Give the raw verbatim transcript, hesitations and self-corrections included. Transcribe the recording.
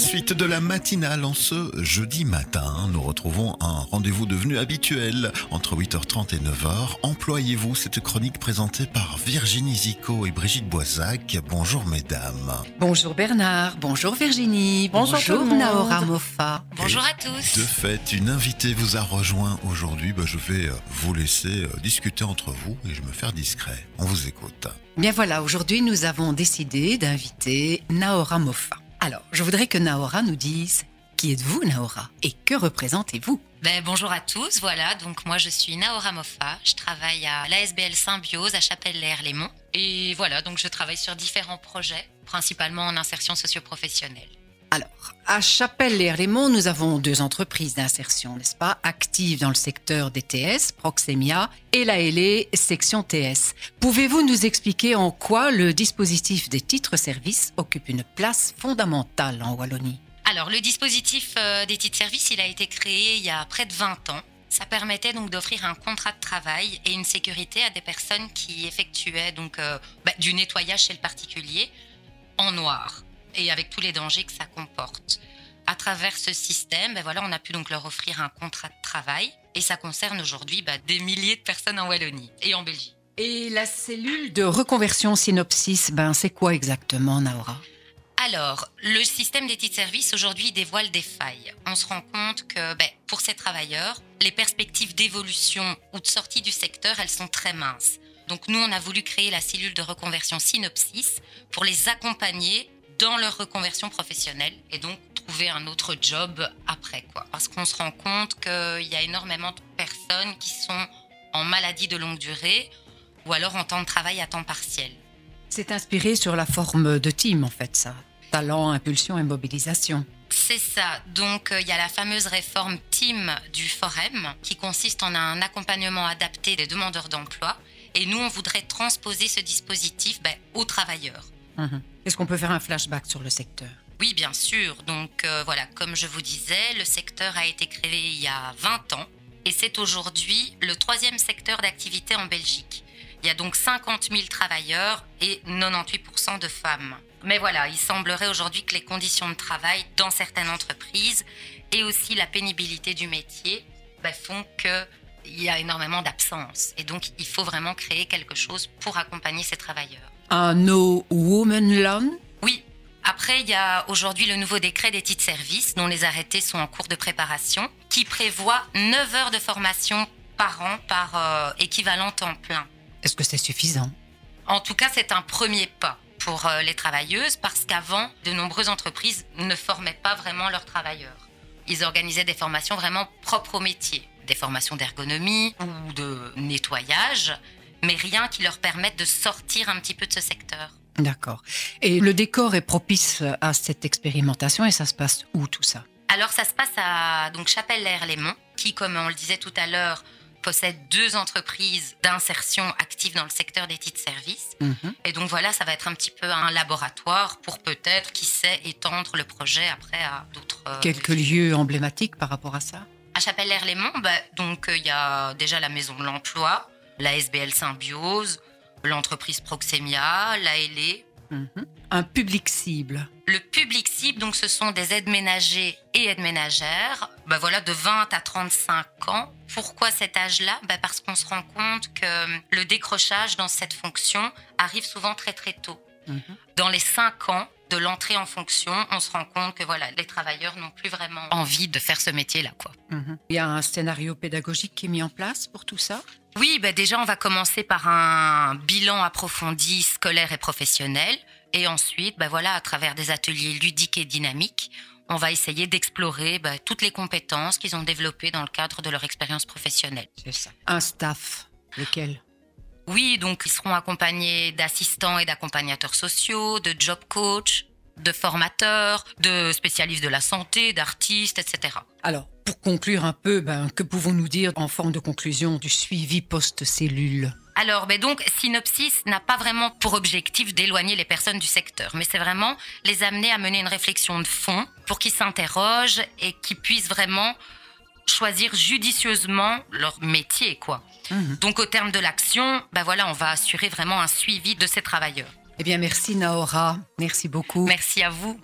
La suite de la matinale en ce jeudi matin. Nous retrouvons un rendez-vous devenu habituel entre huit heures trente et neuf heures. Employez-vous, cette chronique présentée par Virginie Zico et Brigitte Boisac. Bonjour mesdames. Bonjour Bernard, bonjour Virginie, bonjour, bonjour Nahora Mofa. Bonjour et à tous. De fait, une invitée vous a rejoint aujourd'hui. Bah, je vais vous laisser discuter entre vous et je vais me faire discret. On vous écoute. Bien voilà, aujourd'hui nous avons décidé d'inviter Nahora Mofa. Alors, je voudrais que Nahora nous dise qui êtes-vous, Nahora, et que représentez-vous? Ben, bonjour à tous, voilà, donc moi je suis Nahora Mofa, je travaille à l'A S B L Symbiose à Chapelle-Lès-Léman, et voilà, donc je travaille sur différents projets, principalement en insertion socio-professionnelle. Alors, à Chapelle-Lès-Léman, nous avons deux entreprises d'insertion, n'est-ce pas, actives dans le secteur des T S, Proxémia, et l'A L E Section T S. Pouvez-vous nous expliquer en quoi le dispositif des titres-services occupe une place fondamentale en Wallonie? Alors, le dispositif des titres-services, il a été créé il y a près de vingt ans. Ça permettait donc d'offrir un contrat de travail et une sécurité à des personnes qui effectuaient donc euh, bah, du nettoyage chez le particulier en noir, et avec tous les dangers que ça comporte. À travers ce système, ben voilà, on a pu donc leur offrir un contrat de travail et ça concerne aujourd'hui ben, des milliers de personnes en Wallonie et en Belgique. Et la cellule de reconversion Synopsis, ben, c'est quoi exactement, Nahora ? Alors, le système des titres-services aujourd'hui dévoile des failles. On se rend compte que ben, pour ces travailleurs, les perspectives d'évolution ou de sortie du secteur, elles sont très minces. Donc nous, on a voulu créer la cellule de reconversion Synopsis pour les accompagner dans leur reconversion professionnelle et donc trouver un autre job après, quoi. Parce qu'on se rend compte qu'il y a énormément de personnes qui sont en maladie de longue durée ou alors en temps de travail à temps partiel. C'est inspiré sur la forme de team, en fait, ça. Talent, impulsion et mobilisation. C'est ça. Donc, il y a la fameuse réforme team du Forem qui consiste en un accompagnement adapté des demandeurs d'emploi. Et nous, on voudrait transposer ce dispositif ben, aux travailleurs. Mmh. Est-ce qu'on peut faire un flashback sur le secteur ? Oui, bien sûr. Donc euh, voilà, comme je vous disais, le secteur a été créé il y a vingt ans et c'est aujourd'hui le troisième secteur d'activité en Belgique. Il y a donc cinquante mille travailleurs et quatre-vingt-dix-huit pour cent de femmes. Mais voilà, il semblerait aujourd'hui que les conditions de travail dans certaines entreprises et aussi la pénibilité du métier bah, font qu'il y a énormément d'absence. Et donc, il faut vraiment créer quelque chose pour accompagner ces travailleurs. Un No Woman Loan ? Oui. Après, il y a aujourd'hui le nouveau décret des titres-services, dont les arrêtés sont en cours de préparation, qui prévoit neuf heures de formation par an par euh, équivalent temps plein. Est-ce que c'est suffisant ? En tout cas, c'est un premier pas pour euh, les travailleuses, parce qu'avant, de nombreuses entreprises ne formaient pas vraiment leurs travailleurs. Ils organisaient des formations vraiment propres au métier, des formations d'ergonomie ou de nettoyage, mais rien qui leur permette de sortir un petit peu de ce secteur. D'accord. Et le décor est propice à cette expérimentation et ça se passe où tout ça ? Alors ça se passe à donc, Chapelle-Lès-Léman, qui, comme on le disait tout à l'heure, possède deux entreprises d'insertion actives dans le secteur des titres-services. Mmh. Et donc voilà, ça va être un petit peu un laboratoire pour peut-être, qui sait, étendre le projet après à d'autres... Euh, Quelques d'autres... lieux emblématiques par rapport à ça ? À Chapelle-Lès-Léman, bah, donc il euh, y a déjà la Maison de l'Emploi, la A S B L Symbiose, l'entreprise Proxémia, l'A L E. Mmh. Un public cible. Le public cible, donc, ce sont des aides ménagers et aides ménagères ben voilà, de vingt à trente-cinq ans. Pourquoi cet âge-là ? Ben parce qu'on se rend compte que le décrochage dans cette fonction arrive souvent très très tôt. Mmh. Dans les cinq ans de l'entrée en fonction, on se rend compte que voilà, les travailleurs n'ont plus vraiment envie de faire ce métier-là, quoi. Mmh. Il y a un scénario pédagogique qui est mis en place pour tout ça ? Oui, bah déjà, on va commencer par un bilan approfondi scolaire et professionnel. Et ensuite, bah voilà, à travers des ateliers ludiques et dynamiques, on va essayer d'explorer bah, toutes les compétences qu'ils ont développées dans le cadre de leur expérience professionnelle. C'est ça. Un staff, lequel ? Oui, donc ils seront accompagnés d'assistants et d'accompagnateurs sociaux, de job coach, de formateurs, de spécialistes de la santé, d'artistes, et cetera. Alors, pour conclure un peu, ben, que pouvons-nous dire en forme de conclusion du suivi post-cellule ? Alors, ben donc, Synopsis n'a pas vraiment pour objectif d'éloigner les personnes du secteur, mais c'est vraiment les amener à mener une réflexion de fond pour qu'ils s'interrogent et qu'ils puissent vraiment choisir judicieusement leur métier, quoi. Mmh. Donc, au terme de l'action, ben voilà, on va assurer vraiment un suivi de ces travailleurs. Eh bien, merci Nahora. Merci beaucoup. Merci à vous.